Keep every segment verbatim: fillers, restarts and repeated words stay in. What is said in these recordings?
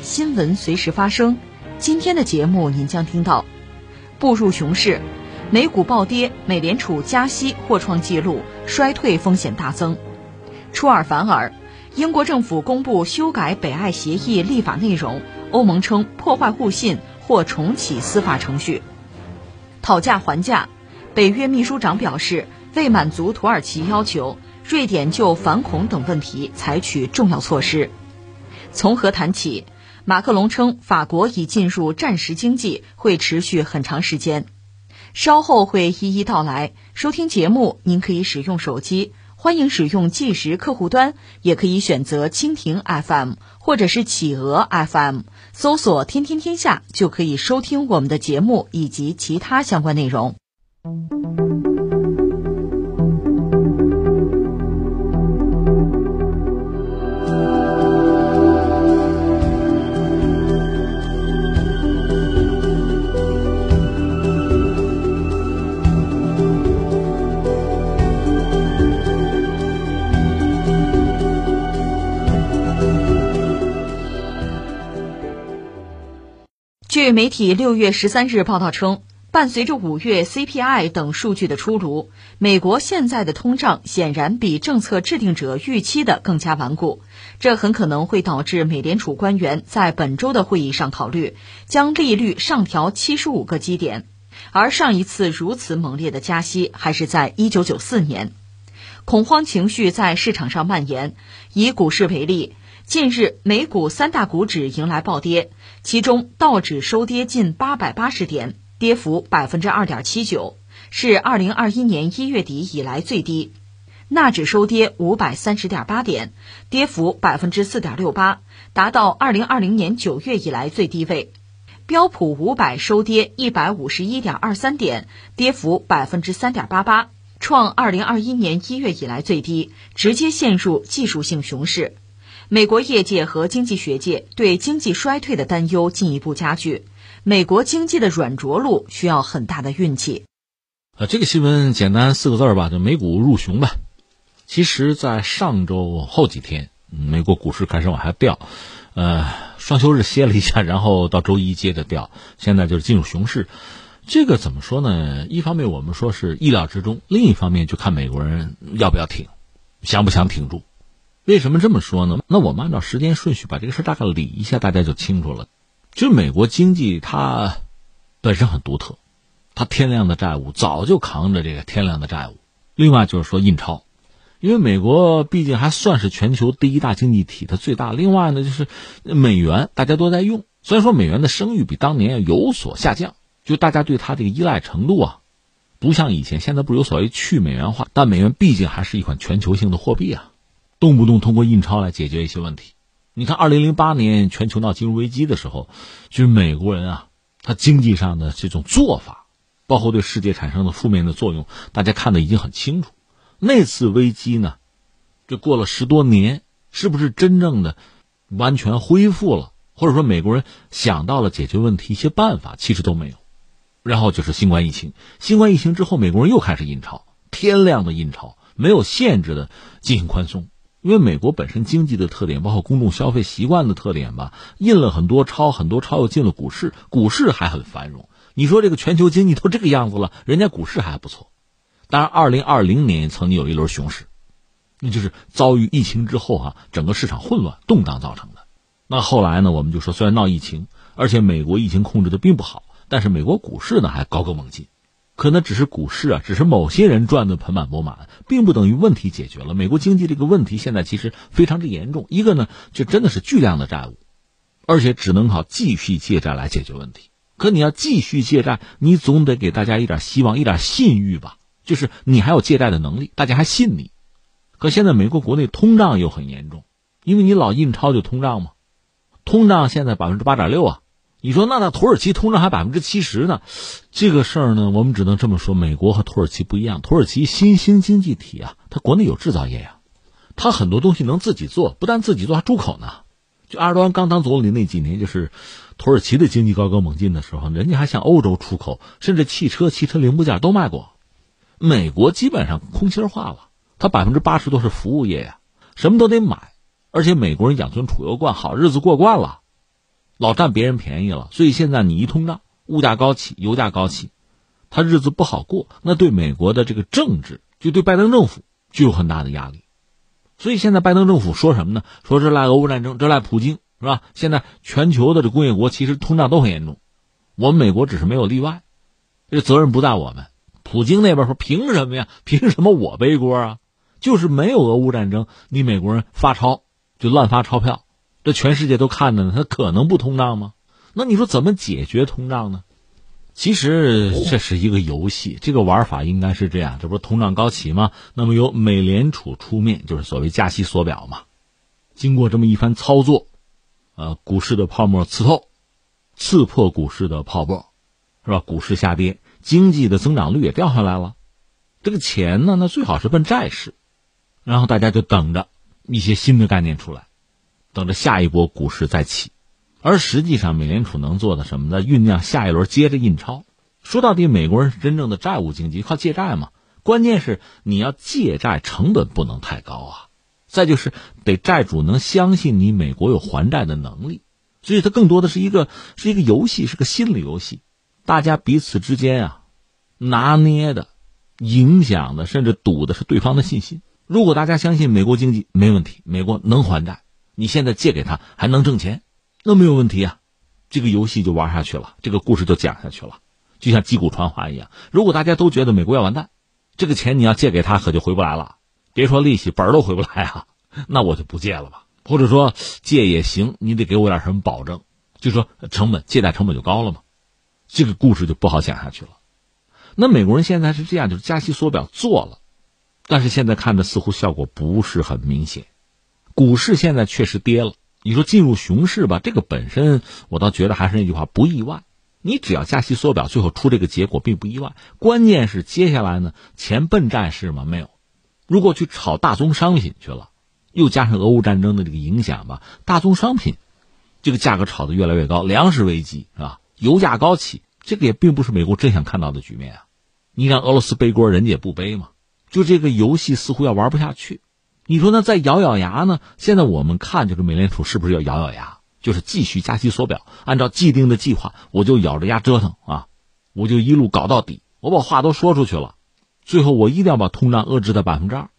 新闻随时发生。今天的节目您将听到：步入熊市，美股暴跌，美联储加息或创纪录，衰退风险大增；出尔反尔，英国政府公布修改北爱协议立法内容，欧盟称破坏互信或重启司法程序；讨价还价，北约秘书长表示为满足土耳其要求，瑞典就反恐等问题采取重要措施。从何谈起？马克龙称法国已进入战时经济，会持续很长时间，稍后会一一道来。收听节目您可以使用手机，欢迎使用即时客户端，也可以选择蜻蜓 F M 或者是企鹅 F M， 搜索天天天下就可以收听我们的节目以及其他相关内容。据媒体六月十三日报道称，伴随着五月 C P I 等数据的出炉，美国现在的通胀显然比政策制定者预期的更加顽固，这很可能会导致美联储官员在本周的会议上考虑将利率上调七十五个基点，而上一次如此猛烈的加息还是在一九九四年。恐慌情绪在市场上蔓延，以股市为例。近日，美股三大股指迎来暴跌，其中道指收跌近八百八十点，跌幅 百分之二点七九， 是二零二一年一月底以来最低；纳指收跌 五百三十点八点，跌幅 百分之四点六八， 达到二零二零年九月以来最低位；标普五百收跌 一百五十一点二三点，跌幅 百分之三点八八， 创二零二一年一月以来最低，直接陷入技术性熊市。美国业界和经济学界对经济衰退的担忧进一步加剧，美国经济的软着陆需要很大的运气。呃，这个新闻简单四个字吧，就美股入熊吧。其实，在上周后几天，美国股市开始往下掉，呃，双休日歇了一下，然后到周一接着掉，现在就是进入熊市。这个怎么说呢？一方面我们说是意料之中，另一方面就看美国人要不要挺，想不想挺住。为什么这么说呢？那我们按照时间顺序把这个事大概理一下，大家就清楚了。就是美国经济它本身很独特，它天量的债务早就扛着这个天量的债务。另外就是说印钞，因为美国毕竟还算是全球第一大经济体，它最大。另外呢，就是美元大家都在用，虽然说美元的声誉比当年要有所下降，就大家对它这个依赖程度啊，不像以前。现在不是有所谓去美元化，但美元毕竟还是一款全球性的货币啊，动不动通过印钞来解决一些问题。你看二零零八年全球闹金融危机的时候，就是美国人啊，他经济上的这种做法，包括对世界产生的负面的作用，大家看得已经很清楚。那次危机呢，就过了十多年，是不是真正的完全恢复了，或者说美国人想到了解决问题一些办法，其实都没有。然后就是新冠疫情，新冠疫情之后，美国人又开始印钞，天量的印钞，没有限制的进行宽松。因为美国本身经济的特点，包括公众消费习惯的特点吧，印了很多钞，很多钞又进了股市，股市还很繁荣。你说这个全球经济都这个样子了，人家股市还不错。当然二零二零年曾经有一轮熊市，那就是遭遇疫情之后啊，整个市场混乱动荡造成的。那后来呢，我们就说虽然闹疫情，而且美国疫情控制的并不好，但是美国股市呢还高歌猛进。可能只是股市啊，只是某些人赚的盆满钵满，并不等于问题解决了。美国经济这个问题现在其实非常之严重。一个呢，就真的是巨量的债务，而且只能靠继续借债来解决问题。可你要继续借债，你总得给大家一点希望，一点信誉吧，就是你还有借债的能力，大家还信你。可现在美国国内通胀又很严重，因为你老印钞就通胀嘛，通胀现在 百分之八点六 啊，你说那那土耳其通胀还 百分之七十 呢，这个事儿呢我们只能这么说，美国和土耳其不一样，土耳其新兴经济体啊，它国内有制造业呀、啊，它很多东西能自己做，不但自己做还出口呢。就阿尔多安刚当总理那几年，就是土耳其的经济高歌猛进的时候，人家还向欧洲出口，甚至汽车汽车零部件都卖过。美国基本上空心化了，它 百分之八十 都是服务业呀、啊，什么都得买，而且美国人养尊处优惯，好日子过惯了，老占别人便宜了，所以现在你一通胀，物价高起，油价高起，他日子不好过，那对美国的这个政治，就对拜登政府具有很大的压力。所以现在拜登政府说什么呢？说这赖俄乌战争，这赖普京，是吧？现在全球的这工业国其实通胀都很严重，我们美国只是没有例外，这责任不在我们。普京那边说凭什么呀？凭什么我背锅啊？就是没有俄乌战争，你美国人发钞就乱发钞票，这全世界都看着呢，他可能不通胀吗？那你说怎么解决通胀呢？其实这是一个游戏，这个玩法应该是这样，这不是通胀高企吗？那么由美联储出面，就是所谓加息缩表嘛。经过这么一番操作，呃，股市的泡沫刺透，刺破股市的泡沫，是吧？股市下跌，经济的增长率也掉下来了。这个钱呢，那最好是奔债市，然后大家就等着一些新的概念出来，等着下一波股市再起。而实际上美联储能做的什么呢？酝酿下一轮接着印钞。说到底美国人是真正的债务经济，靠借债嘛。关键是你要借债成本不能太高啊。再就是得债主能相信你美国有还债的能力。所以它更多的是一个是一个游戏，是个心理游戏。大家彼此之间啊拿捏的影响的甚至赌的是对方的信心。如果大家相信美国经济没问题，美国能还债，你现在借给他还能挣钱，那没有问题啊，这个游戏就玩下去了，这个故事就讲下去了，就像击鼓传花一样。如果大家都觉得美国要完蛋，这个钱你要借给他可就回不来了，别说利息，本儿都回不来啊，那我就不借了吧。或者说借也行，你得给我点什么保证，就说成本，借贷成本就高了嘛，这个故事就不好讲下去了。那美国人现在是这样，就是加息缩表做了，但是现在看着似乎效果不是很明显，股市现在确实跌了。你说进入熊市吧，这个本身我倒觉得还是那句话，不意外。你只要加息缩表，最后出这个结果并不意外。关键是接下来呢，钱奔债市吗？没有。如果去炒大宗商品去了，又加上俄乌战争的这个影响吧，大宗商品这个价格炒得越来越高，粮食危机是吧？油价高起，这个也并不是美国真想看到的局面啊。你让俄罗斯背锅，人家也不背嘛。就这个游戏似乎要玩不下去。你说那再咬咬牙呢？现在我们看就是美联储是不是要咬咬牙，就是继续加息缩表，按照既定的计划，我就咬着牙折腾啊，我就一路搞到底，我把话都说出去了，最后我一定要把通胀遏制在 百分之二。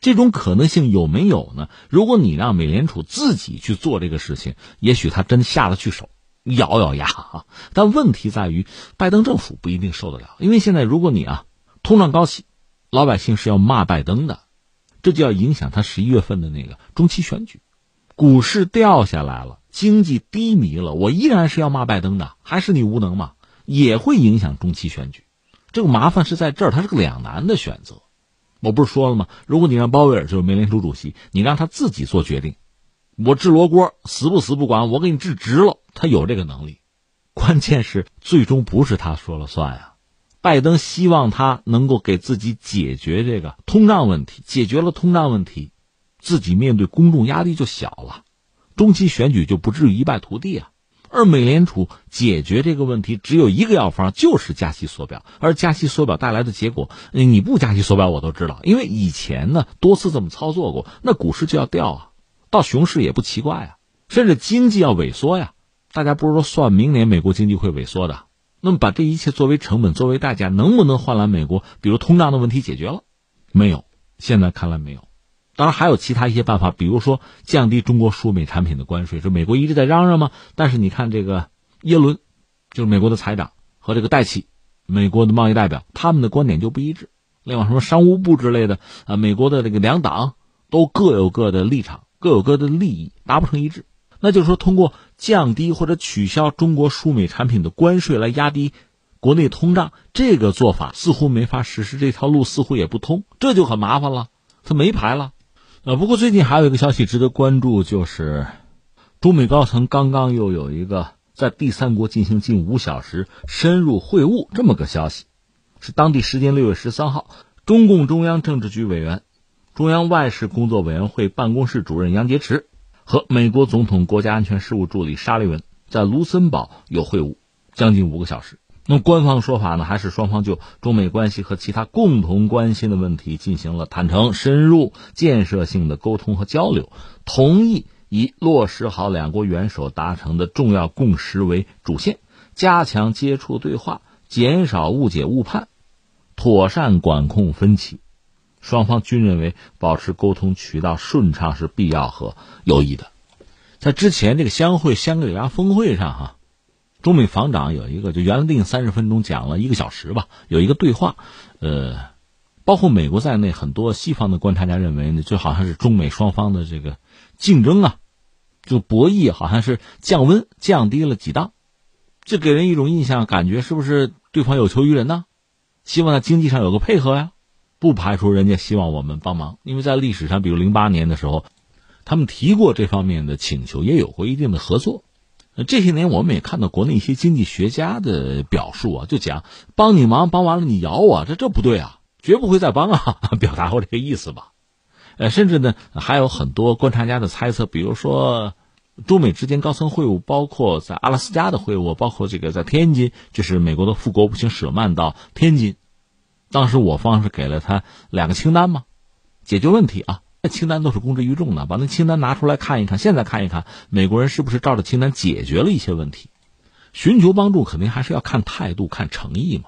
这种可能性有没有呢？如果你让美联储自己去做这个事情，也许他真下得去手，咬咬牙啊。但问题在于拜登政府不一定受得了，因为现在如果你啊通胀高起，老百姓是要骂拜登的，这就要影响他十一月份的那个中期选举。股市掉下来了，经济低迷了，我依然是要骂拜登的，还是你无能嘛，也会影响中期选举。这个麻烦是在这儿，它是个两难的选择。我不是说了吗？如果你让鲍威尔，就是美联储主席，你让他自己做决定，我治罗锅死不死不管，我给你治直了，他有这个能力。关键是最终不是他说了算啊。拜登希望他能够给自己解决这个通胀问题，解决了通胀问题，自己面对公众压力就小了，中期选举就不至于一败涂地啊。而美联储解决这个问题只有一个药方，就是加息缩表。而加息缩表带来的结果，你不加息缩表我都知道，因为以前呢多次这么操作过，那股市就要掉啊，到熊市也不奇怪啊，甚至经济要萎缩呀。大家不是说算明年美国经济会萎缩的？那么把这一切作为成本，作为代价，能不能换来美国比如通胀的问题解决了？没有，现在看来没有。当然还有其他一些办法，比如说降低中国输美产品的关税，这美国一直在嚷嚷嘛。但是你看这个耶伦，就是美国的财长，和这个戴奇，美国的贸易代表，他们的观点就不一致。另外什么商务部之类的啊，美国的这个两党都各有各的立场，各有各的利益，达不成一致。那就是说通过降低或者取消中国输美产品的关税来压低国内通胀，这个做法似乎没法实施，这条路似乎也不通，这就很麻烦了，它没牌了。呃，不过最近还有一个消息值得关注，就是中美高层刚刚又有一个在第三国进行近五小时深入会晤这么个消息，是当地时间六月十三号，中共中央政治局委员、中央外事工作委员会办公室主任杨洁篪和美国总统国家安全事务助理沙利文在卢森堡有会晤，将近五个小时。那么官方说法呢，还是双方就中美关系和其他共同关心的问题进行了坦诚、深入、建设性的沟通和交流，同意以落实好两国元首达成的重要共识为主线，加强接触对话，减少误解误判，妥善管控分歧。双方均认为保持沟通渠道顺畅是必要和有益的。在之前这个相会香格里拉峰会上哈、啊中美防长有一个就原定三十分钟讲了一个小时吧，有一个对话，呃，包括美国在内，很多西方的观察家认为呢，就好像是中美双方的这个竞争啊，就博弈好像是降温降低了几档，这给人一种印象，感觉是不是对方有求于人呢？希望在经济上有个配合呀，不排除人家希望我们帮忙，因为在历史上，比如零八年的时候，他们提过这方面的请求，也有过一定的合作。这些年我们也看到国内一些经济学家的表述啊，就讲帮你忙帮完了你咬我，这这不对啊，绝不会再帮啊，表达过这个意思吧。呃，甚至呢还有很多观察家的猜测，比如说中美之间高层会晤，包括在阿拉斯加的会晤，包括这个在天津，就是美国的副国务卿舍曼到天津，当时我方是给了他两个清单嘛，解决问题啊。清单都是公之于众的，把那清单拿出来看一看，现在看一看美国人是不是照着清单解决了一些问题。寻求帮助肯定还是要看态度看诚意嘛，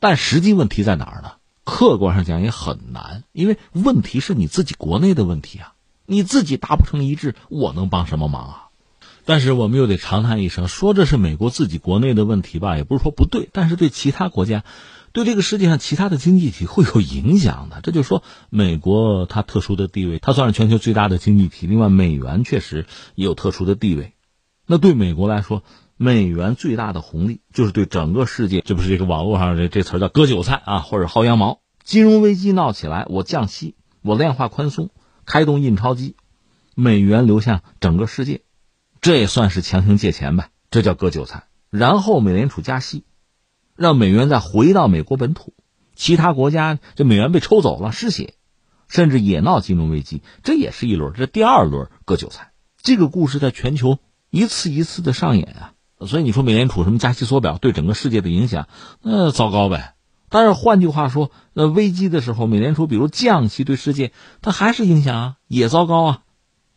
但实际问题在哪儿呢？客观上讲也很难，因为问题是你自己国内的问题啊，你自己达不成一致，我能帮什么忙啊？但是我们又得长叹一声，说这是美国自己国内的问题吧，也不是说不对，但是对其他国家，对这个世界上其他的经济体会有影响的。这就是说美国它特殊的地位，它算是全球最大的经济体，另外美元确实也有特殊的地位。那对美国来说，美元最大的红利就是对整个世界，这不是这个网络上这这词叫割韭菜啊，或者薅羊毛。金融危机闹起来，我降息，我量化宽松，开动印钞机，美元流向整个世界，这也算是强行借钱呗，这叫割韭菜。然后美联储加息，让美元再回到美国本土，其他国家这美元被抽走了失血，甚至也闹金融危机，这也是一轮，这第二轮割韭菜。这个故事在全球一次一次的上演啊，所以你说美联储什么加息缩表对整个世界的影响，那、呃、糟糕呗。但是换句话说，那危机的时候美联储比如降息对世界它还是影响啊，也糟糕啊。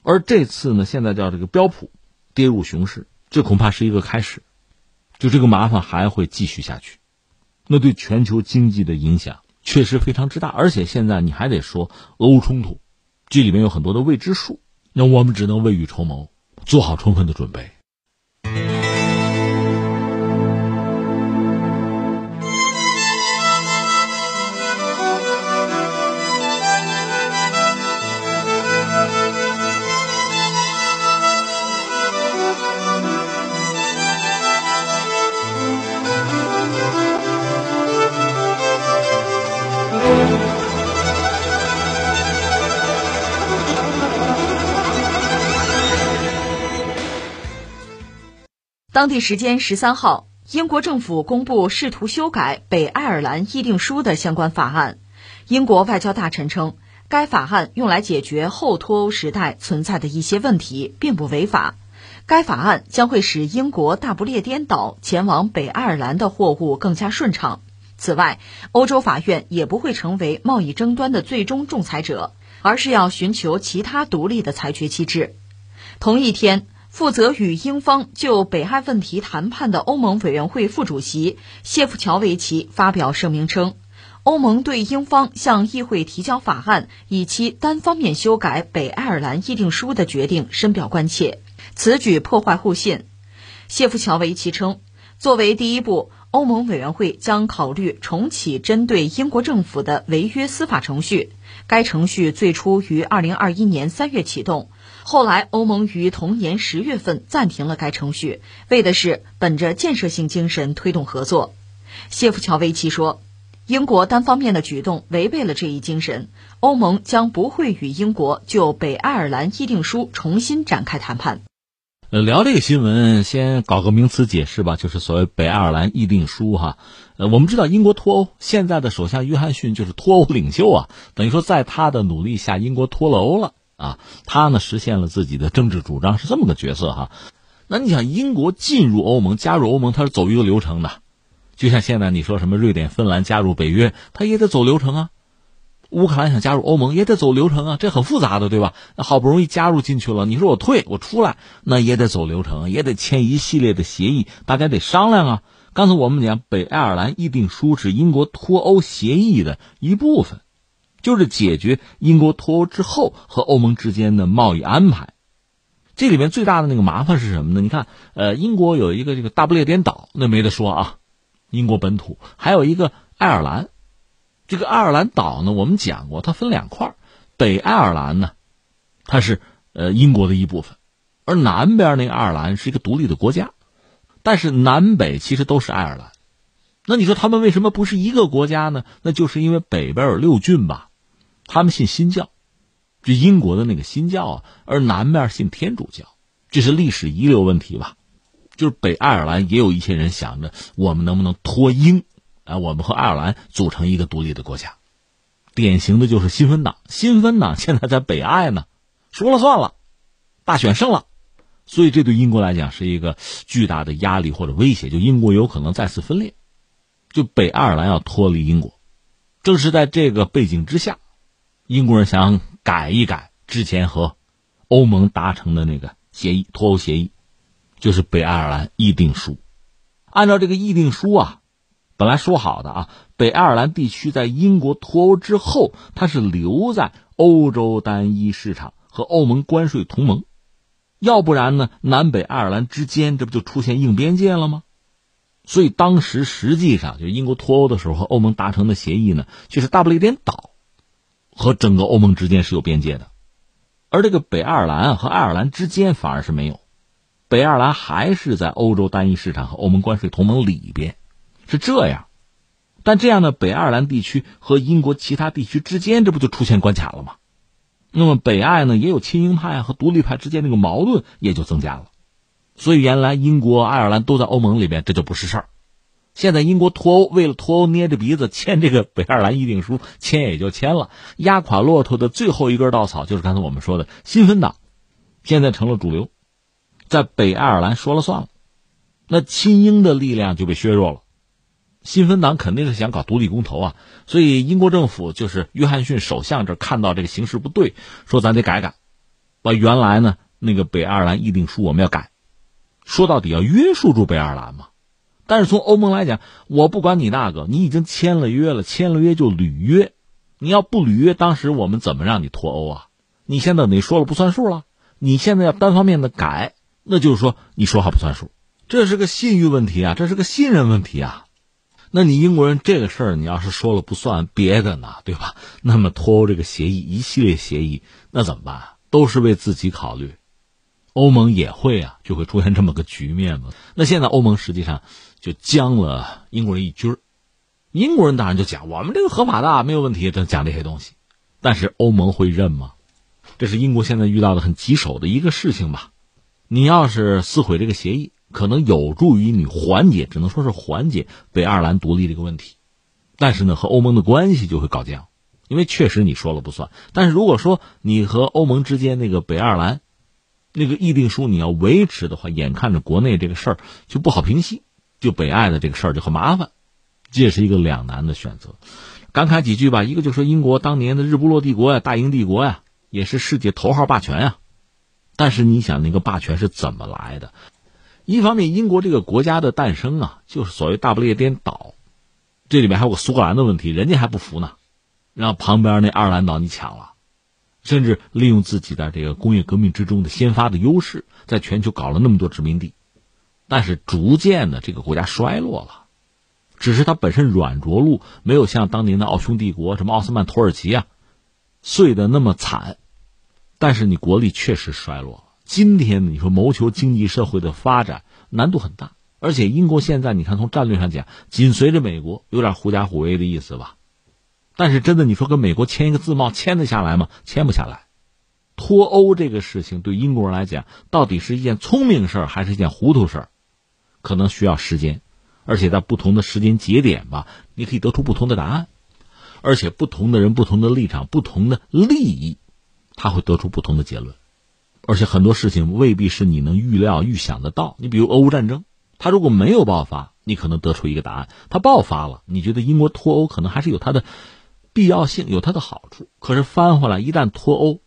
而这次呢，现在叫这个标普跌入熊市，这恐怕是一个开始，就这个麻烦还会继续下去，那对全球经济的影响确实非常之大。而且现在你还得说俄乌冲突，这里面有很多的未知数，那我们只能未雨绸缪，做好充分的准备。当地时间十三号，英国政府公布试图修改北爱尔兰议定书的相关法案。英国外交大臣称，该法案用来解决后脱欧时代存在的一些问题，并不违法。该法案将会使英国大不列颠岛前往北爱尔兰的货物更加顺畅。此外，欧洲法院也不会成为贸易争端的最终仲裁者，而是要寻求其他独立的裁决机制。同一天，负责与英方就北爱问题谈判的欧盟委员会副主席谢夫乔维奇发表声明称，欧盟对英方向议会提交法案以期单方面修改北爱尔兰议定书的决定深表关切，此举破坏互信。谢夫乔维奇称，作为第一步，欧盟委员会将考虑重启针对英国政府的违约司法程序，该程序最初于二零二一年三月启动，后来欧盟于同年十月份暂停了该程序，为的是本着建设性精神推动合作。谢夫乔维奇说，英国单方面的举动违背了这一精神，欧盟将不会与英国就北爱尔兰议定书重新展开谈判。呃，聊这个新闻，先搞个名词解释吧，就是所谓北爱尔兰议定书哈。呃，我们知道英国脱欧，现在的首相约翰逊就是脱欧领袖啊，等于说在他的努力下，英国脱了欧了啊，他呢实现了自己的政治主张，是这么个角色哈。那你想，英国进入欧盟、加入欧盟，它是走一个流程的，就像现在你说什么瑞典、芬兰加入北约，它也得走流程啊。乌克兰想加入欧盟也得走流程啊，这很复杂的，对吧？好不容易加入进去了，你说我退我出来，那也得走流程，也得签一系列的协议，大家得商量啊。刚才我们讲北爱尔兰议定书是英国脱欧协议的一部分，就是解决英国脱欧之后和欧盟之间的贸易安排。这里面最大的那个麻烦是什么呢？你看呃，英国有一个这个大不列颠岛，那没得说啊，英国本土还有一个爱尔兰。这个爱尔兰岛呢，我们讲过，它分两块，北爱尔兰呢，它是呃英国的一部分，而南边那个爱尔兰是一个独立的国家，但是南北其实都是爱尔兰。那你说他们为什么不是一个国家呢？那就是因为北边有六郡吧，他们信新教，就英国的那个新教啊，而南边信天主教，这是历史遗留问题吧。就是北爱尔兰也有一些人想着，我们能不能脱英？啊，我们和爱尔兰组成一个独立的国家，典型的就是新芬党。新芬党现在在北爱呢，说了算了，大选胜了，所以这对英国来讲是一个巨大的压力或者威胁，就英国有可能再次分裂，就北爱尔兰要脱离英国。正是在这个背景之下，英国人想改一改之前和欧盟达成的那个协议，脱欧协议，就是北爱尔兰议定书。按照这个议定书啊，本来说好的啊，北爱尔兰地区在英国脱欧之后，它是留在欧洲单一市场和欧盟关税同盟，要不然呢，南北爱尔兰之间这不就出现硬边界了吗？所以当时实际上就英国脱欧的时候和欧盟达成的协议呢，就是大不列颠岛和整个欧盟之间是有边界的，而这个北爱尔兰和爱尔兰之间反而是没有，北爱尔兰还是在欧洲单一市场和欧盟关税同盟里边。是这样，但这样的北爱尔兰地区和英国其他地区之间，这不就出现关卡了吗？那么北爱呢，也有亲英派和独立派之间那个矛盾也就增加了。所以原来英国、爱尔兰都在欧盟里边，这就不是事儿。现在英国脱欧，为了脱欧捏着鼻子签这个北爱尔兰议定书，签也就签了。压垮骆驼的最后一根稻草，就是刚才我们说的新芬党，现在成了主流，在北爱尔兰说了算了，那亲英的力量就被削弱了。新芬党肯定是想搞独立公投啊，所以英国政府就是约翰逊首相这看到这个形势不对，说咱得改改，把原来呢那个北爱尔兰议定书我们要改，说到底要约束住北爱尔兰嘛。但是从欧盟来讲，我不管你那个，你已经签了约了，签了约就履约，你要不履约，当时我们怎么让你脱欧啊？你现在你说了不算数了，你现在要单方面的改，那就是说你说好不算数，这是个信誉问题啊，这是个信任问题啊。那你英国人这个事儿，你要是说了不算，别的呢，对吧？那么脱欧这个协议，一系列协议，那怎么办啊？都是为自己考虑，欧盟也会啊，就会出现这么个局面嘛。那现在欧盟实际上就将了英国人一军儿，英国人当然就讲我们这个合法的没有问题，这讲这些东西，但是欧盟会认吗？这是英国现在遇到的很棘手的一个事情吧。你要是撕毁这个协议，可能有助于你缓解，只能说是缓解北爱尔兰独立这个问题，但是呢，和欧盟的关系就会搞僵，因为确实你说了不算。但是如果说你和欧盟之间那个北爱尔兰那个议定书你要维持的话，眼看着国内这个事儿就不好平息，就北爱的这个事儿就很麻烦，这是一个两难的选择。感慨几句吧，一个就说英国当年的日不落帝国呀、大英帝国呀，也是世界头号霸权呀，但是你想那个霸权是怎么来的？一方面，英国这个国家的诞生啊，就是所谓大不列颠岛，这里面还有个苏格兰的问题，人家还不服呢，让旁边那爱尔兰岛你抢了，甚至利用自己在这个工业革命之中的先发的优势，在全球搞了那么多殖民地，但是逐渐的这个国家衰落了，只是它本身软着陆，没有像当年的奥匈帝国、什么奥斯曼土耳其啊碎的那么惨，但是你国力确实衰落了。今天你说谋求经济社会的发展难度很大，而且英国现在你看从战略上讲紧随着美国，有点狐假虎威的意思吧。但是真的你说跟美国签一个自贸签得下来吗？签不下来。脱欧这个事情对英国人来讲到底是一件聪明事儿还是一件糊涂事儿，可能需要时间，而且在不同的时间节点吧，你可以得出不同的答案，而且不同的人、不同的立场、不同的利益，他会得出不同的结论，而且很多事情未必是你能预料、预想得到。你比如俄乌战争，他如果没有爆发，你可能得出一个答案，他爆发了，你觉得英国脱欧可能还是有它的必要性，有它的好处。可是翻回来，一旦脱欧，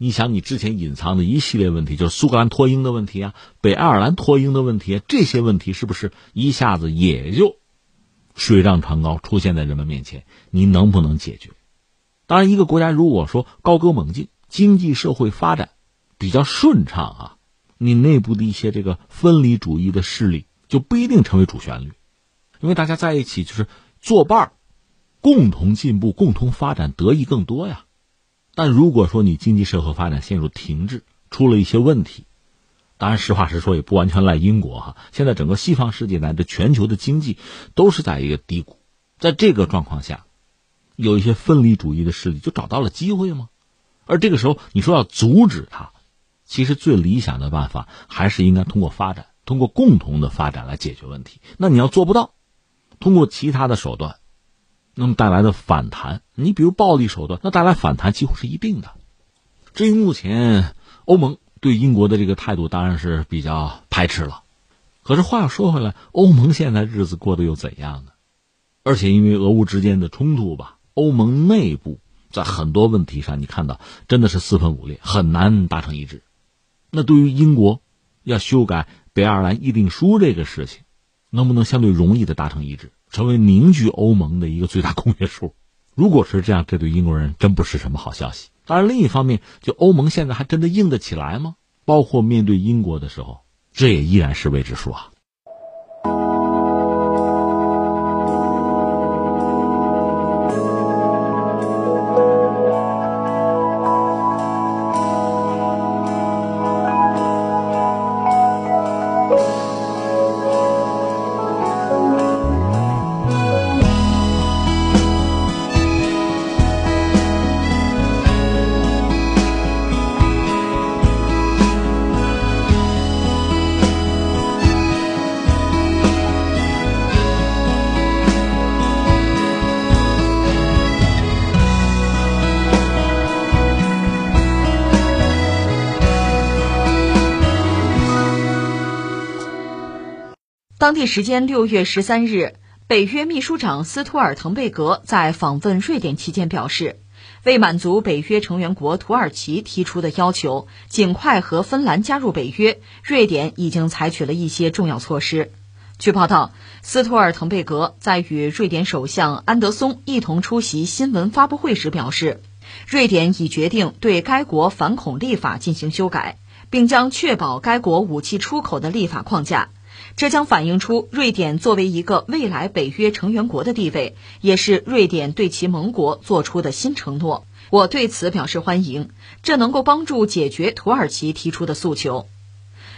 你想你之前隐藏的一系列问题，就是苏格兰脱英的问题啊，北爱尔兰脱英的问题啊，这些问题是不是一下子也就水涨船高出现在人们面前？你能不能解决？当然，一个国家如果说高歌猛进，经济社会发展比较顺畅啊，你内部的一些这个分离主义的势力就不一定成为主旋律，因为大家在一起就是作伴，共同进步，共同发展，得益更多呀。但如果说你经济社会发展陷入停滞，出了一些问题，当然实话实说也不完全赖英国哈。现在整个西方世界乃至全球的经济都是在一个低谷，在这个状况下，有一些分离主义的势力就找到了机会吗？而这个时候你说要阻止它，其实最理想的办法还是应该通过发展，通过共同的发展来解决问题。那你要做不到，通过其他的手段，那么带来的反弹，你比如暴力手段，那带来反弹几乎是一定的。至于目前欧盟对英国的这个态度当然是比较排斥了，可是话又说回来，欧盟现在日子过得又怎样呢？而且因为俄乌之间的冲突吧，欧盟内部在很多问题上你看到真的是四分五裂，很难达成一致。那对于英国要修改北爱尔兰议定书这个事情，能不能相对容易的达成一致，成为凝聚欧盟的一个最大公约数？如果是这样，这对英国人真不是什么好消息。当然另一方面，就欧盟现在还真的硬得起来吗？包括面对英国的时候，这也依然是未知数啊。当地时间六月十三日，北约秘书长斯图尔滕贝格在访问瑞典期间表示，为满足北约成员国土耳其提出的要求，尽快和芬兰加入北约，瑞典已经采取了一些重要措施。据报道，斯图尔滕贝格在与瑞典首相安德松一同出席新闻发布会时表示，瑞典已决定对该国反恐立法进行修改，并将确保该国武器出口的立法框架。这将反映出瑞典作为一个未来北约成员国的地位，也是瑞典对其盟国做出的新承诺。我对此表示欢迎，这能够帮助解决土耳其提出的诉求。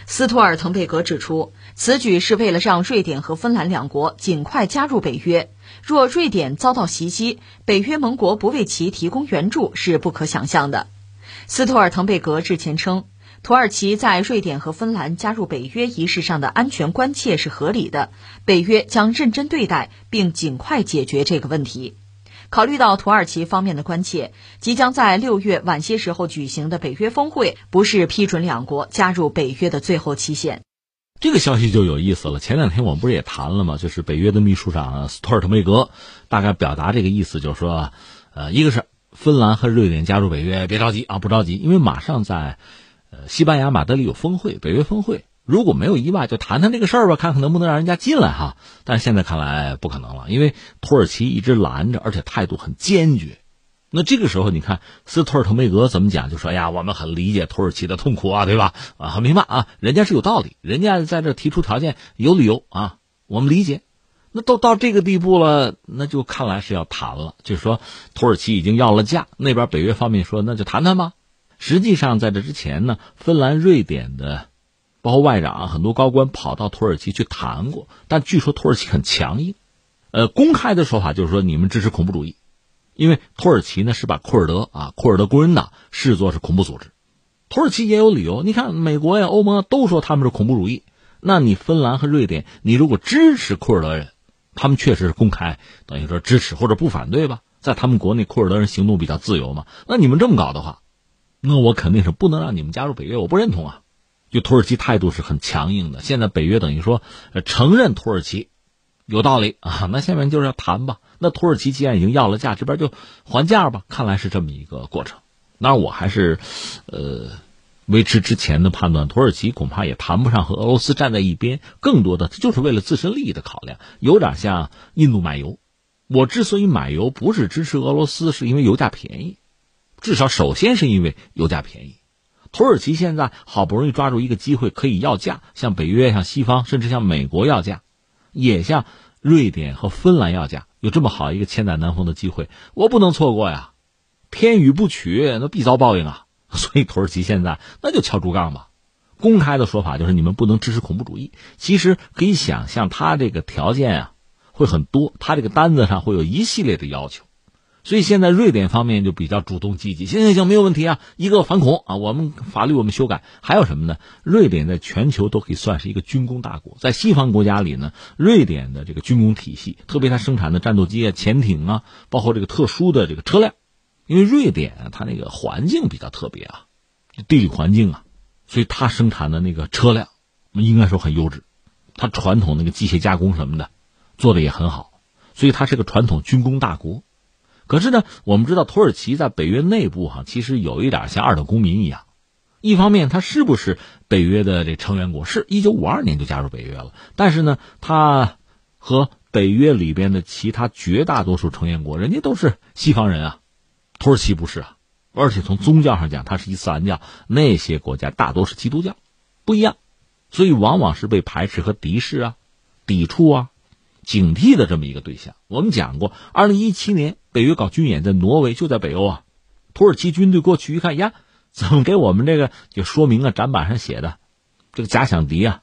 斯图尔滕贝格指出，此举是为了让瑞典和芬兰两国尽快加入北约。若瑞典遭到袭击，北约盟国不为其提供援助是不可想象的。斯图尔滕贝格之前称，土耳其在瑞典和芬兰加入北约仪式上的安全关切是合理的，北约将认真对待并尽快解决这个问题。考虑到土耳其方面的关切，即将在六月晚些时候举行的北约峰会不是批准两国加入北约的最后期限。这个消息就有意思了，前两天我们不是也谈了吗？就是北约的秘书长斯图尔滕贝格大概表达这个意思，就是说呃，一个是芬兰和瑞典加入北约别着急啊，不着急，因为马上在呃，西班牙马德里有峰会，北约峰会，如果没有意外，就谈谈这个事儿吧，看看能不能让人家进来哈。但是现在看来不可能了，因为土耳其一直拦着，而且态度很坚决。那这个时候，你看斯图尔滕贝格怎么讲，就说：“哎呀，我们很理解土耳其的痛苦啊，对吧？啊，很明白啊，人家是有道理，人家在这提出条件有理由啊，我们理解。”那都到这个地步了，那就看来是要谈了，就是说土耳其已经要了价，那边北约方面说那就谈谈吧。实际上在这之前呢，芬兰瑞典的包括外长很多高官跑到土耳其去谈过，但据说土耳其很强硬。呃，公开的说法就是说你们支持恐怖主义，因为土耳其呢是把库尔德啊库尔德工人党视作是恐怖组织，土耳其也有理由，你看美国呀、欧盟都说他们是恐怖主义，那你芬兰和瑞典，你如果支持库尔德人，他们确实是公开等于说支持或者不反对吧，在他们国内库尔德人行动比较自由嘛，那你们这么搞的话，那我肯定是不能让你们加入北约，我不认同啊。就土耳其态度是很强硬的，现在北约等于说、呃、承认土耳其有道理啊，那下面就是要谈吧，那土耳其既然已经要了价，这边就还价吧，看来是这么一个过程。当然我还是呃，维持之前的判断，土耳其恐怕也谈不上和俄罗斯站在一边，更多的就是为了自身利益的考量，有点像印度买油。我之所以买油不是支持俄罗斯，是因为油价便宜，至少首先是因为油价便宜。土耳其现在好不容易抓住一个机会可以要价，向北约、向西方甚至向美国要价，也向瑞典和芬兰要价，有这么好一个千载难逢的机会，我不能错过呀，天予不取，那必遭报应啊。所以土耳其现在那就敲竹杠吧，公开的说法就是你们不能支持恐怖主义。其实可以想象他这个条件啊会很多，他这个单子上会有一系列的要求。所以现在瑞典方面就比较主动积极，行行行，没有问题啊，一个反恐啊，我们法律我们修改，还有什么呢？瑞典在全球都可以算是一个军工大国，在西方国家里呢，瑞典的这个军工体系，特别它生产的战斗机啊、潜艇啊，包括这个特殊的这个车辆，因为瑞典、啊、它那个环境比较特别啊，地理环境啊，所以它生产的那个车辆应该说很优质，它传统那个机械加工什么的做的也很好，所以它是个传统军工大国。可是呢，我们知道土耳其在北约内部哈、啊，其实有一点像二等公民一样。一方面，它是不是北约的这成员国？是一九五二年就加入北约了。但是呢，它和北约里边的其他绝大多数成员国，人家都是西方人啊，土耳其不是啊。而且从宗教上讲，它是伊斯兰教，那些国家大多是基督教，不一样，所以往往是被排斥和敌视啊、抵触啊、警惕的这么一个对象。我们讲过二零一七年北约搞军演在挪威，就在北欧啊，土耳其军队过去一看呀，怎么给我们这个就说明啊，展板上写的这个假想敌啊，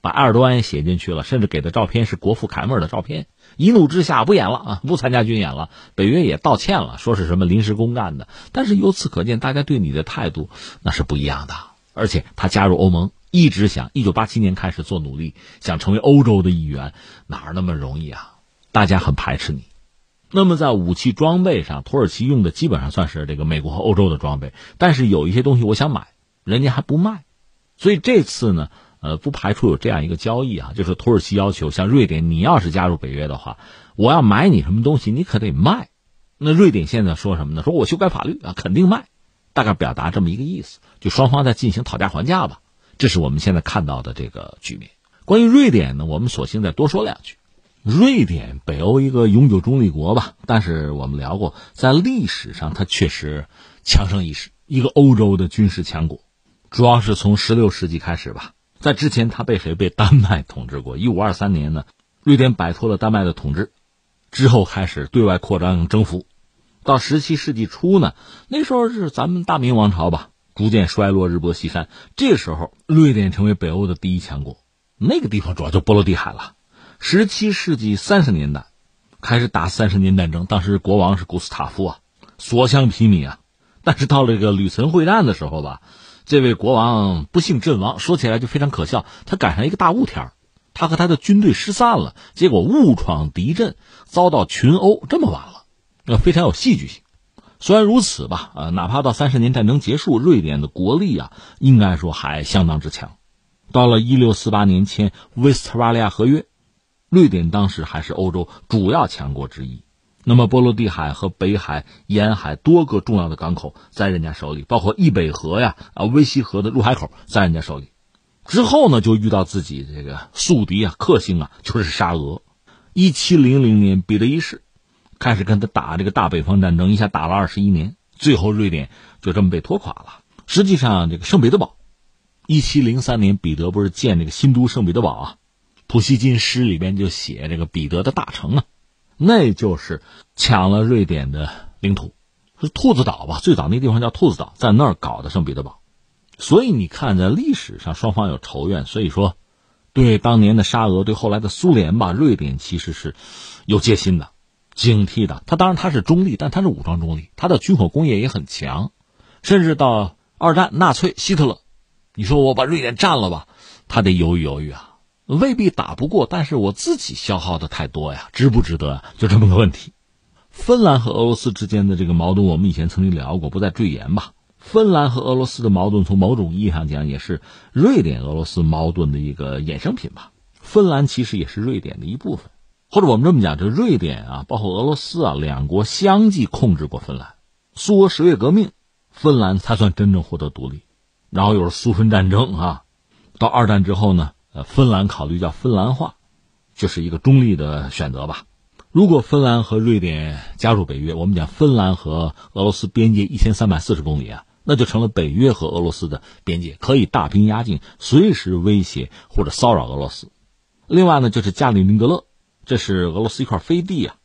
把埃尔多安也写进去了，甚至给的照片是国父凯末尔的照片。一怒之下不演了啊，不参加军演了，北约也道歉了，说是什么临时公干的。但是由此可见，大家对你的态度那是不一样的。而且他加入欧盟，一直想一九八七年开始做努力，想成为欧洲的一员，哪那么容易啊，大家很排斥你。那么在武器装备上，土耳其用的基本上算是这个美国和欧洲的装备，但是有一些东西我想买，人家还不卖。所以这次呢，呃，不排除有这样一个交易啊，就是土耳其要求像瑞典，你要是加入北约的话，我要买你什么东西，你可得卖。那瑞典现在说什么呢？说我修改法律啊，肯定卖，大概表达这么一个意思，就双方在进行讨价还价吧。这是我们现在看到的这个局面。关于瑞典呢，我们索性再多说两句。瑞典，北欧一个永久中立国吧，但是我们聊过，在历史上它确实强盛一时，一个欧洲的军事强国，主要是从十六世纪开始吧。在之前它被谁？被丹麦统治过。一五二三年呢，瑞典摆脱了丹麦的统治，之后开始对外扩张征服。到十七世纪初呢，那时候是咱们大明王朝吧，逐渐衰落，日薄西山。这时候瑞典成为北欧的第一强国，那个地方主要就波罗的海了。十七世纪三十年代开始打三十年战争，当时国王是古斯塔夫啊，所向披靡啊。但是到了这个吕岑会战的时候吧，这位国王不幸阵亡，说起来就非常可笑，他赶上一个大雾天，他和他的军队失散了，结果误闯敌阵，遭到群殴，这么晚了，那非常有戏剧性。虽然如此吧，呃，哪怕到三十年战争结束，瑞典的国力啊，应该说还相当之强。到了一六四八年签威斯特法利亚合约，瑞典当时还是欧洲主要强国之一。那么波罗的海和北海沿海多个重要的港口在人家手里，包括易北河呀、啊威西河的入海口在人家手里。之后呢，就遇到自己这个宿敌啊、克星啊，就是沙俄。一七零零年彼得一世开始跟他打这个大北方战争，一下打了二十一年，最后瑞典就这么被拖垮了。实际上这个圣彼得堡，一七零三年彼得不是建这个新都圣彼得堡啊，普希金诗里边就写这个彼得的大城啊，那就是抢了瑞典的领土，是兔子岛吧，最早那地方叫兔子岛，在那儿搞的圣彼得堡。所以你看在历史上双方有仇怨，所以说对当年的沙俄，对后来的苏联吧，瑞典其实是有戒心的、警惕的。他当然他是中立，但他是武装中立，他的军火工业也很强，甚至到二战纳粹希特勒，你说我把瑞典占了吧，他得犹豫犹豫啊，未必打不过，但是我自己消耗的太多呀，值不值得啊？就这么个问题。芬兰和俄罗斯之间的这个矛盾我们以前曾经聊过，不再赘言吧。芬兰和俄罗斯的矛盾从某种意义上讲也是瑞典俄罗斯矛盾的一个衍生品吧。芬兰其实也是瑞典的一部分，或者我们这么讲，这瑞典啊包括俄罗斯啊两国相继控制过芬兰。苏俄十月革命，芬兰才算真正获得独立，然后又是苏芬战争啊，到二战之后呢，呃，芬兰考虑叫芬兰化，就是一个中立的选择吧。如果芬兰和瑞典加入北约，我们讲芬兰和俄罗斯边界一千三百四十公里啊，那就成了北约和俄罗斯的边界，可以大兵压境，随时威胁或者骚扰俄罗斯。另外呢，就是加里宁格勒，这是俄罗斯一块飞地啊，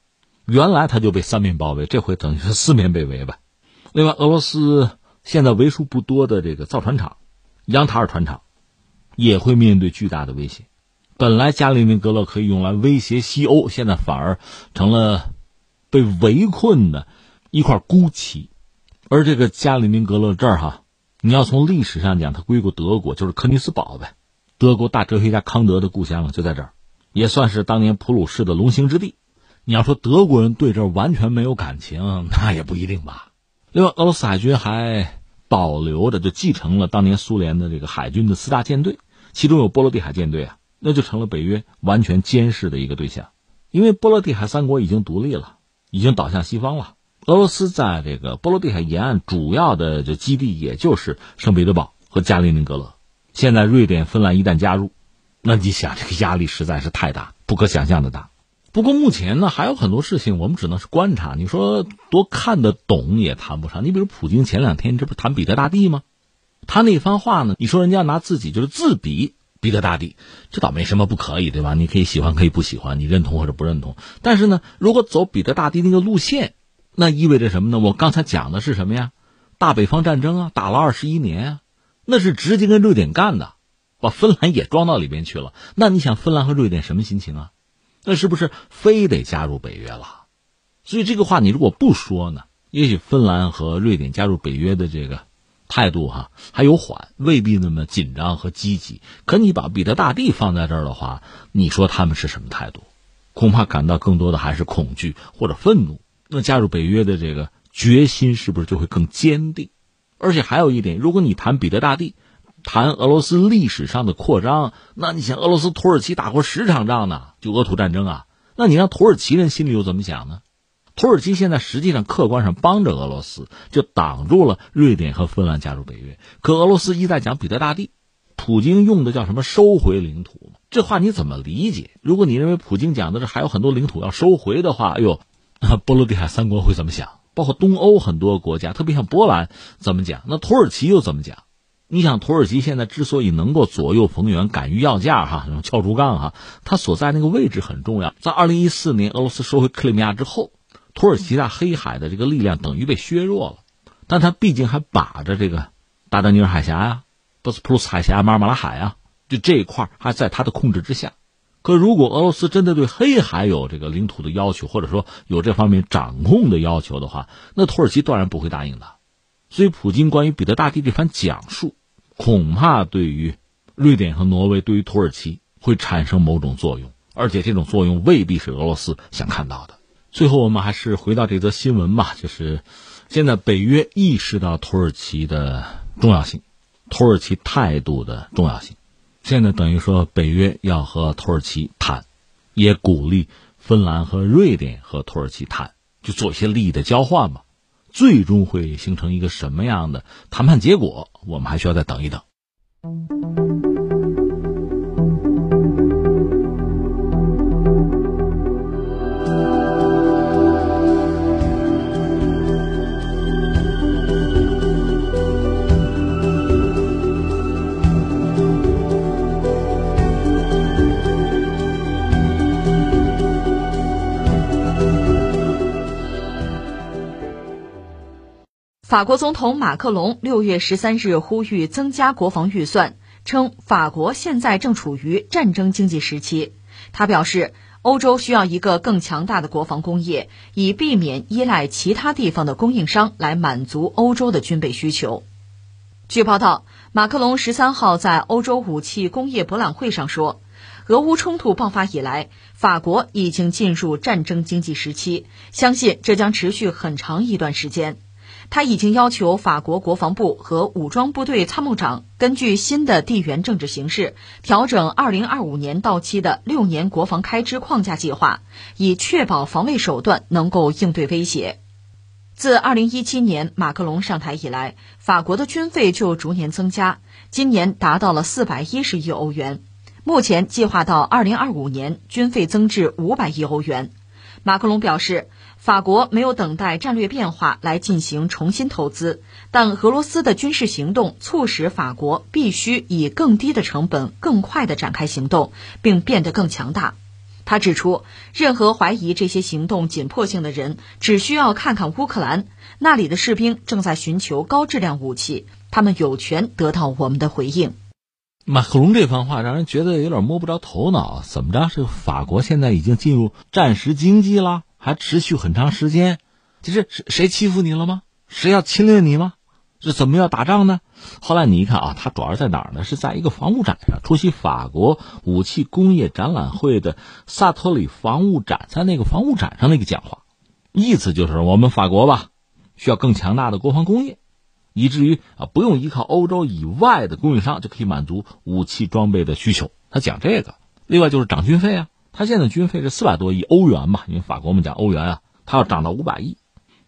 原来它就被三面包围，这回等于是四面被围吧。另外，俄罗斯现在为数不多的这个造船厂杨塔尔船厂也会面对巨大的威胁。本来加里宁格勒可以用来威胁西欧，现在反而成了被围困的一块孤棋。而这个加里宁格勒这儿哈，你要从历史上讲，它归过德国，就是柯尼斯堡呗，德国大哲学家康德的故乡就在这儿，也算是当年普鲁士的龙兴之地。你要说德国人对这儿完全没有感情，那也不一定吧。另外，俄罗斯海军还保留着，就继承了当年苏联的这个海军的四大舰队，其中有波罗的海舰队啊，那就成了北约完全监视的一个对象，因为波罗的海三国已经独立了，已经倒向西方了。俄罗斯在这个波罗的海沿岸主要的这基地也就是圣彼得堡和加里宁格勒。现在瑞典芬兰一旦加入，那你想这个压力实在是太大，不可想象的大。不过目前呢还有很多事情我们只能是观察，你说多看得懂也谈不上。你比如普京前两天这不谈彼得大帝吗，他那番话呢，你说人家拿自己就是自比彼得大帝，这倒没什么不可以，对吧？你可以喜欢可以不喜欢，你认同或者不认同。但是呢，如果走彼得大帝那个路线，那意味着什么呢？我刚才讲的是什么呀？大北方战争啊，打了二十一年啊，那是直接跟瑞典干的，把芬兰也装到里边去了。那你想芬兰和瑞典什么心情啊？那是不是非得加入北约了？所以这个话你如果不说呢，也许芬兰和瑞典加入北约的这个态度哈、啊、还有缓，未必那么紧张和积极。可你把彼得大帝放在这儿的话，你说他们是什么态度？恐怕感到更多的还是恐惧或者愤怒。那加入北约的这个决心是不是就会更坚定？而且还有一点，如果你谈彼得大帝，谈俄罗斯历史上的扩张，那你想俄罗斯土耳其打过十场仗呢，就俄土战争啊，那你让土耳其人心里又怎么想呢？土耳其现在实际上客观上帮着俄罗斯，就挡住了瑞典和芬兰加入北约。可俄罗斯一再讲彼得大帝，普京用的叫什么收回领土，这话你怎么理解？如果你认为普京讲的是还有很多领土要收回的话，哎呦，波罗的海三国会怎么想？包括东欧很多国家，特别像波兰怎么讲？那土耳其又怎么讲？你想土耳其现在之所以能够左右逢源，敢于要价哈，那种撬竹杠哈，它所在那个位置很重要。在二零一四年俄罗斯收回克里米亚之后，土耳其在黑海的这个力量等于被削弱了，但它毕竟还把着这个达达尼尔海峡呀、博斯普鲁斯海峡、马尔马拉海啊，就这一块还在它的控制之下。可如果俄罗斯真的对黑海有这个领土的要求，或者说有这方面掌控的要求的话，那土耳其断然不会答应的。所以普京关于彼得大帝这番讲述，恐怕对于瑞典和挪威，对于土耳其会产生某种作用，而且这种作用未必是俄罗斯想看到的。最后我们还是回到这则新闻吧，就是现在北约意识到土耳其的重要性，土耳其态度的重要性。现在等于说北约要和土耳其谈，也鼓励芬兰和瑞典和土耳其谈，就做一些利益的交换吧。最终会形成一个什么样的谈判结果，我们还需要再等一等。法国总统马克龙六月十三日呼吁增加国防预算，称法国现在正处于战争经济时期。他表示，欧洲需要一个更强大的国防工业，以避免依赖其他地方的供应商来满足欧洲的军备需求。据报道，马克龙十三号在欧洲武器工业博览会上说，俄乌冲突爆发以来，法国已经进入战争经济时期，相信这将持续很长一段时间。他已经要求法国国防部和武装部队参谋长根据新的地缘政治形势，调整二零二五年到期的六年国防开支框架计划，以确保防卫手段能够应对威胁。自二零一七年马克龙上台以来，法国的军费就逐年增加，今年达到了四百一十亿欧元，目前计划到二零二五年军费增至五百亿欧元。马克龙表示，法国没有等待战略变化来进行重新投资，但俄罗斯的军事行动促使法国必须以更低的成本更快地展开行动，并变得更强大。他指出，任何怀疑这些行动紧迫性的人，只需要看看乌克兰，那里的士兵正在寻求高质量武器，他们有权得到我们的回应。马克龙这番话让人觉得有点摸不着头脑，怎么着是法国现在已经进入战时经济了，还持续很长时间，这是谁欺负你了吗？谁要侵略你吗？是怎么要打仗呢？后来你一看啊，他主要在哪儿呢？是在一个防务展上，出席法国武器工业展览会的萨托里防务展，在那个防务展上那个讲话，意思就是我们法国吧，需要更强大的国防工业，以至于啊不用依靠欧洲以外的供应商就可以满足武器装备的需求。他讲这个，另外就是涨军费啊，他现在军费是四百多亿欧元嘛，因为法国我们讲欧元啊，他要涨到五百亿。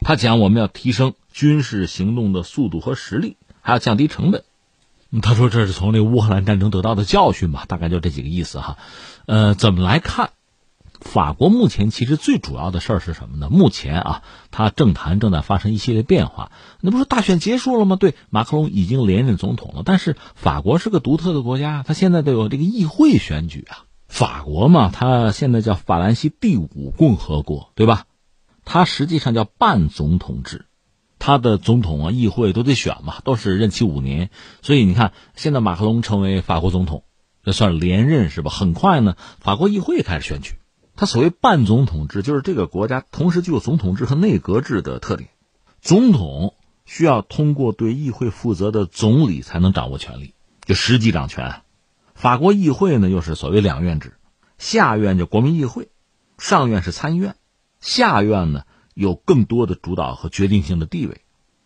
他讲我们要提升军事行动的速度和实力，还要降低成本。嗯、他说这是从那乌克兰战争得到的教训吧，大概就这几个意思哈。呃，怎么来看？法国目前其实最主要的事儿是什么呢？目前啊，他政坛正在发生一系列变化。那不是大选结束了吗？对，马克龙已经连任总统了，但是法国是个独特的国家，他现在都有这个议会选举啊。法国嘛，他现在叫法兰西第五共和国，对吧？他实际上叫半总统制，他的总统啊、议会都得选嘛，都是任期五年。所以你看，现在马克龙成为法国总统，这算连任是吧？很快呢，法国议会开始选举。他所谓半总统制，就是这个国家同时具有总统制和内阁制的特点。总统需要通过对议会负责的总理才能掌握权力，就实际掌权。法国议会呢，又是所谓两院制，下院就国民议会，上院是参议院，下院呢有更多的主导和决定性的地位。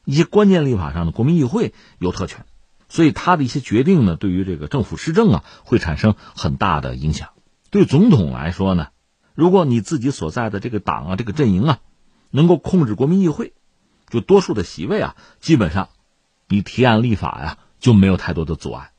一些关键立法上的国民议会有特权，所以他的一些决定呢，对于这个政府施政啊，会产生很大的影响。对总统来说呢，如果你自己所在的这个党啊、这个阵营啊，能够控制国民议会，就多数的席位啊，基本上你提案立法呀、啊、就没有太多的阻碍，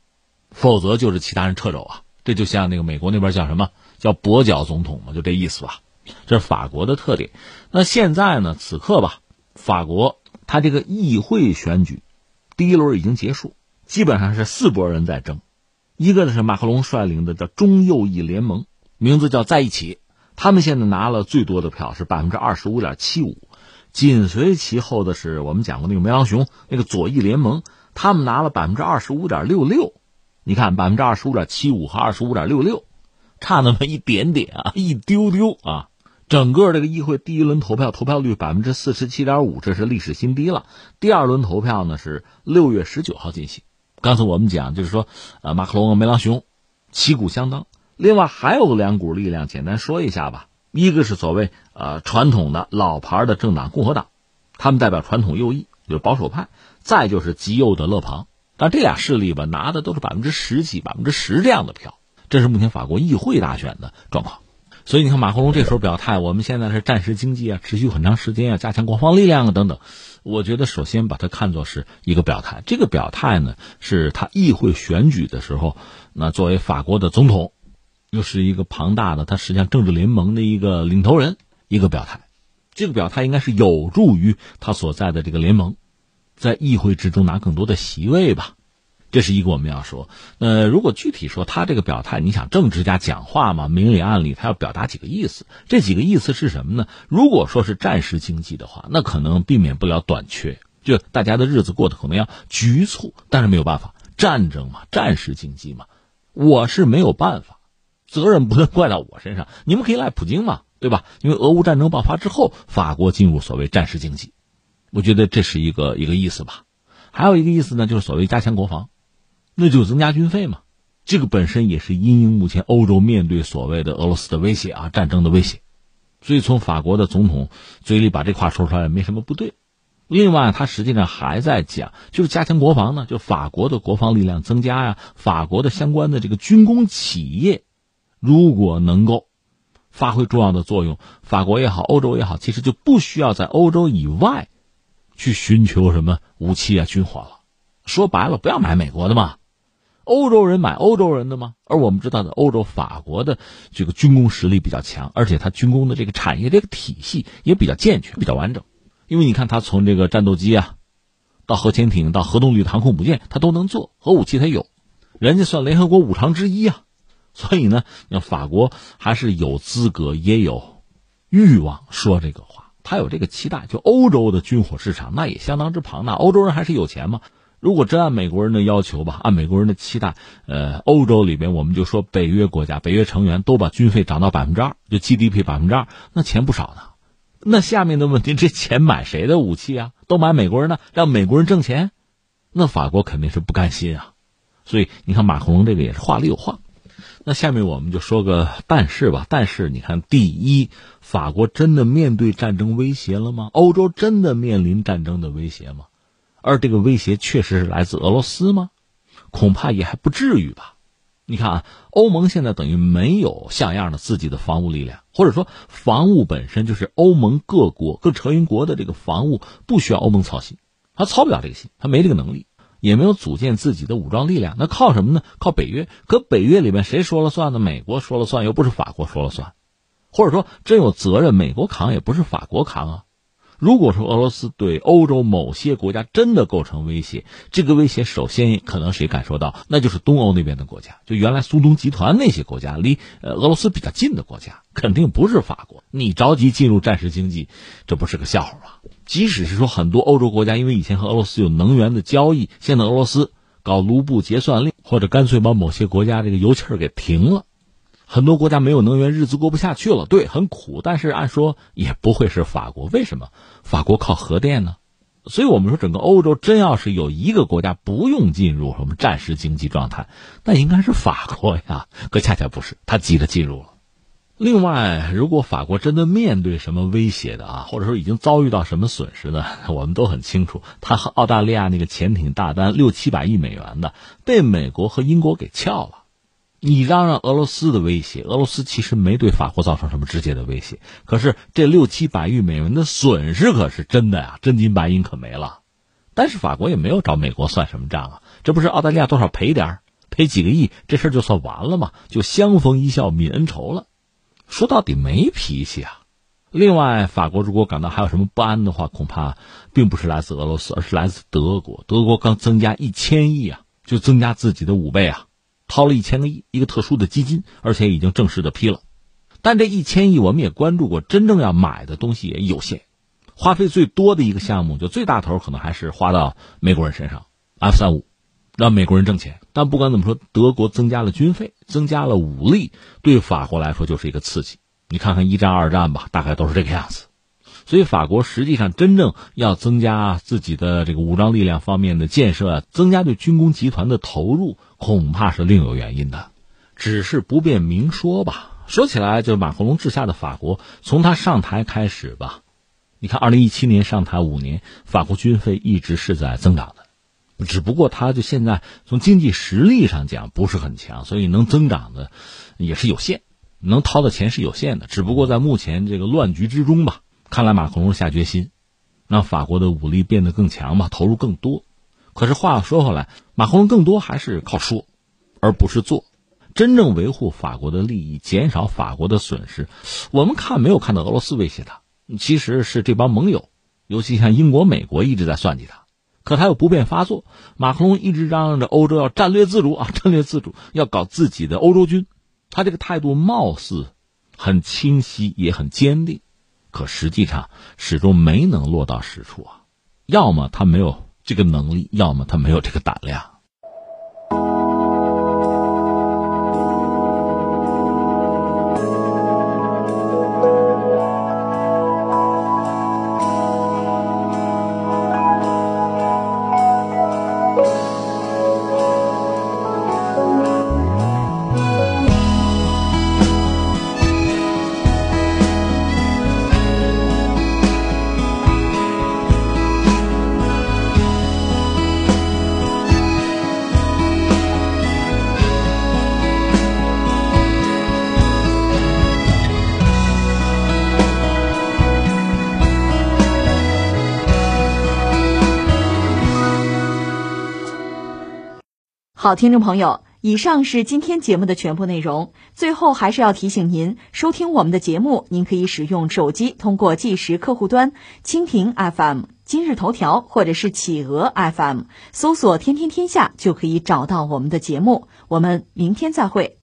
否则就是其他人掣肘啊。这就像那个美国那边叫什么叫跛脚总统嘛，就这意思吧。这是法国的特点。那现在呢，此刻吧，法国他这个议会选举第一轮已经结束，基本上是四拨人在争。一个呢是马克龙率领的叫中右翼联盟，名字叫在一起，他们现在拿了最多的票，是 百分之二十五点七五。 紧随其后的是我们讲过那个梅朗雄那个左翼联盟，他们拿了 百分之二十五点六六。 你看 百分之二十五点七五 和 百分之二十五点六六 差那么一点点啊，一丢丢啊。整个这个议会第一轮投票投票率 百分之四十七点五， 这是历史新低了。第二轮投票呢是六月十九号进行，刚才我们讲就是说、呃、马克龙和梅朗雄旗鼓相当。另外还有两股力量，简单说一下吧。一个是所谓呃传统的老牌的政党共和党，他们代表传统右翼，就是保守派；再就是极右的勒庞。但这俩势力吧，拿的都是百分之十几、百分之十这样的票。这是目前法国议会大选的状况。所以你看马克龙这时候表态，我们现在是战时经济啊，持续很长时间啊，加强国防力量啊等等。我觉得首先把它看作是一个表态。这个表态呢，是他议会选举的时候，那作为法国的总统，又是一个庞大的，他实际上政治联盟的一个领头人，一个表态。这个表态应该是有助于他所在的这个联盟在议会之中拿更多的席位吧，这是一个我们要说。呃，如果具体说他这个表态，你想政治家讲话嘛，明里暗里他要表达几个意思，这几个意思是什么呢？如果说是战时经济的话，那可能避免不了短缺，就大家的日子过得可能要局促，但是没有办法，战争嘛，战时经济嘛，我是没有办法，责任不能怪到我身上，你们可以赖普京嘛，对吧？因为俄乌战争爆发之后，法国进入所谓战时经济，我觉得这是一个一个意思吧。还有一个意思呢，就是所谓加强国防，那就增加军费嘛。这个本身也是因应目前欧洲面对所谓的俄罗斯的威胁啊，战争的威胁。所以从法国的总统嘴里把这话说出来没什么不对。另外他实际上还在讲，就是加强国防呢，就法国的国防力量增加呀、啊，法国的相关的这个军工企业如果能够发挥重要的作用，法国也好，欧洲也好，其实就不需要在欧洲以外去寻求什么武器啊、军火了。说白了，不要买美国的嘛，欧洲人买欧洲人的嘛。而我们知道的欧洲法国的这个军工实力比较强，而且它军工的这个产业这个体系也比较健全，比较完整。因为你看，它从这个战斗机啊，到核潜艇，到核动力航空母舰，它都能做，核武器它有，人家算联合国五常之一啊。所以呢，法国还是有资格，也有欲望说这个话，他有这个期待。就欧洲的军火市场那也相当之庞大，欧洲人还是有钱嘛。如果真按美国人的要求吧，按美国人的期待，呃，欧洲里边我们就说北约国家、北约成员都把军费涨到百分之二，就 G D P 百分之二，那钱不少呢。那下面的问题，这钱买谁的武器啊？都买美国人呢，让美国人挣钱，那法国肯定是不甘心啊。所以你看马克龙这个也是话里有话。那下面我们就说个但是吧。但是你看，第一，法国真的面对战争威胁了吗？欧洲真的面临战争的威胁吗？而这个威胁确实是来自俄罗斯吗？恐怕也还不至于吧。你看啊，欧盟现在等于没有像样的自己的防务力量，或者说防务本身就是欧盟各国各成员国的这个防务不需要欧盟操心，他操不了这个心，他没这个能力，也没有组建自己的武装力量。那靠什么呢？靠北约。可北约里面谁说了算呢？美国说了算，又不是法国说了算。或者说真有责任美国扛，也不是法国扛啊。如果说俄罗斯对欧洲某些国家真的构成威胁，这个威胁首先可能谁感受到，那就是东欧那边的国家，就原来苏东集团那些国家，离俄罗斯比较近的国家，肯定不是法国。你着急进入战时经济，这不是个笑话吗？即使是说很多欧洲国家，因为以前和俄罗斯有能源的交易，现在俄罗斯搞卢布结算令，或者干脆把某些国家这个油气儿给停了，很多国家没有能源，日子过不下去了。对，很苦，但是按说也不会是法国。为什么？法国靠核电呢。所以我们说，整个欧洲真要是有一个国家不用进入什么战时经济状态，那应该是法国呀。可恰恰不是，他急着进入了。另外，如果法国真的面对什么威胁的啊，或者说已经遭遇到什么损失呢，我们都很清楚。他和澳大利亚那个潜艇大单六七百亿美元的被美国和英国给撬了。你嚷嚷俄罗斯的威胁，俄罗斯其实没对法国造成什么直接的威胁，可是这六七百亿美元的损失可是真的呀、啊，真金白银可没了。但是法国也没有找美国算什么账啊，这不是澳大利亚多少赔点赔几个亿，这事就算完了嘛，就相逢一笑泯恩仇了。说到底没脾气啊。另外，法国如果感到还有什么不安的话，恐怕并不是来自俄罗斯，而是来自德国。德国刚增加一千亿啊，就增加自己的五倍啊。掏了一千个亿，一个特殊的基金，而且已经正式的批了。但这一千亿我们也关注过，真正要买的东西也有限，花费最多的一个项目，就最大头可能还是花到美国人身上 F 三十五， 让美国人挣钱。但不管怎么说，德国增加了军费，增加了武力，对法国来说就是一个刺激。你看看一战二战吧，大概都是这个样子。所以法国实际上真正要增加自己的这个武装力量方面的建设啊，增加对军工集团的投入，恐怕是另有原因的，只是不便明说吧。说起来，就马克龙治下的法国，从他上台开始吧，你看二零一七年上台五年，法国军费一直是在增长的，只不过他就现在从经济实力上讲不是很强，所以能增长的也是有限，能掏的钱是有限的。只不过在目前这个乱局之中吧，看来马克龙下决心让法国的武力变得更强嘛，投入更多。可是话说回来，马克龙更多还是靠说而不是做，真正维护法国的利益，减少法国的损失，我们看没有看到俄罗斯威胁他，其实是这帮盟友，尤其像英国美国一直在算计他，可他又不便发作。马克龙一直嚷嚷着欧洲要战略自主啊，战略自主要搞自己的欧洲军，他这个态度貌似很清晰也很坚定，可实际上始终没能落到实处啊，要么他没有这个能力，要么他没有这个胆量。好，听众朋友，以上是今天节目的全部内容。最后还是要提醒您，收听我们的节目，您可以使用手机通过即时客户端蜻蜓 F M、今日头条或者是企鹅 F M 搜索天天天下，就可以找到我们的节目。我们明天再会。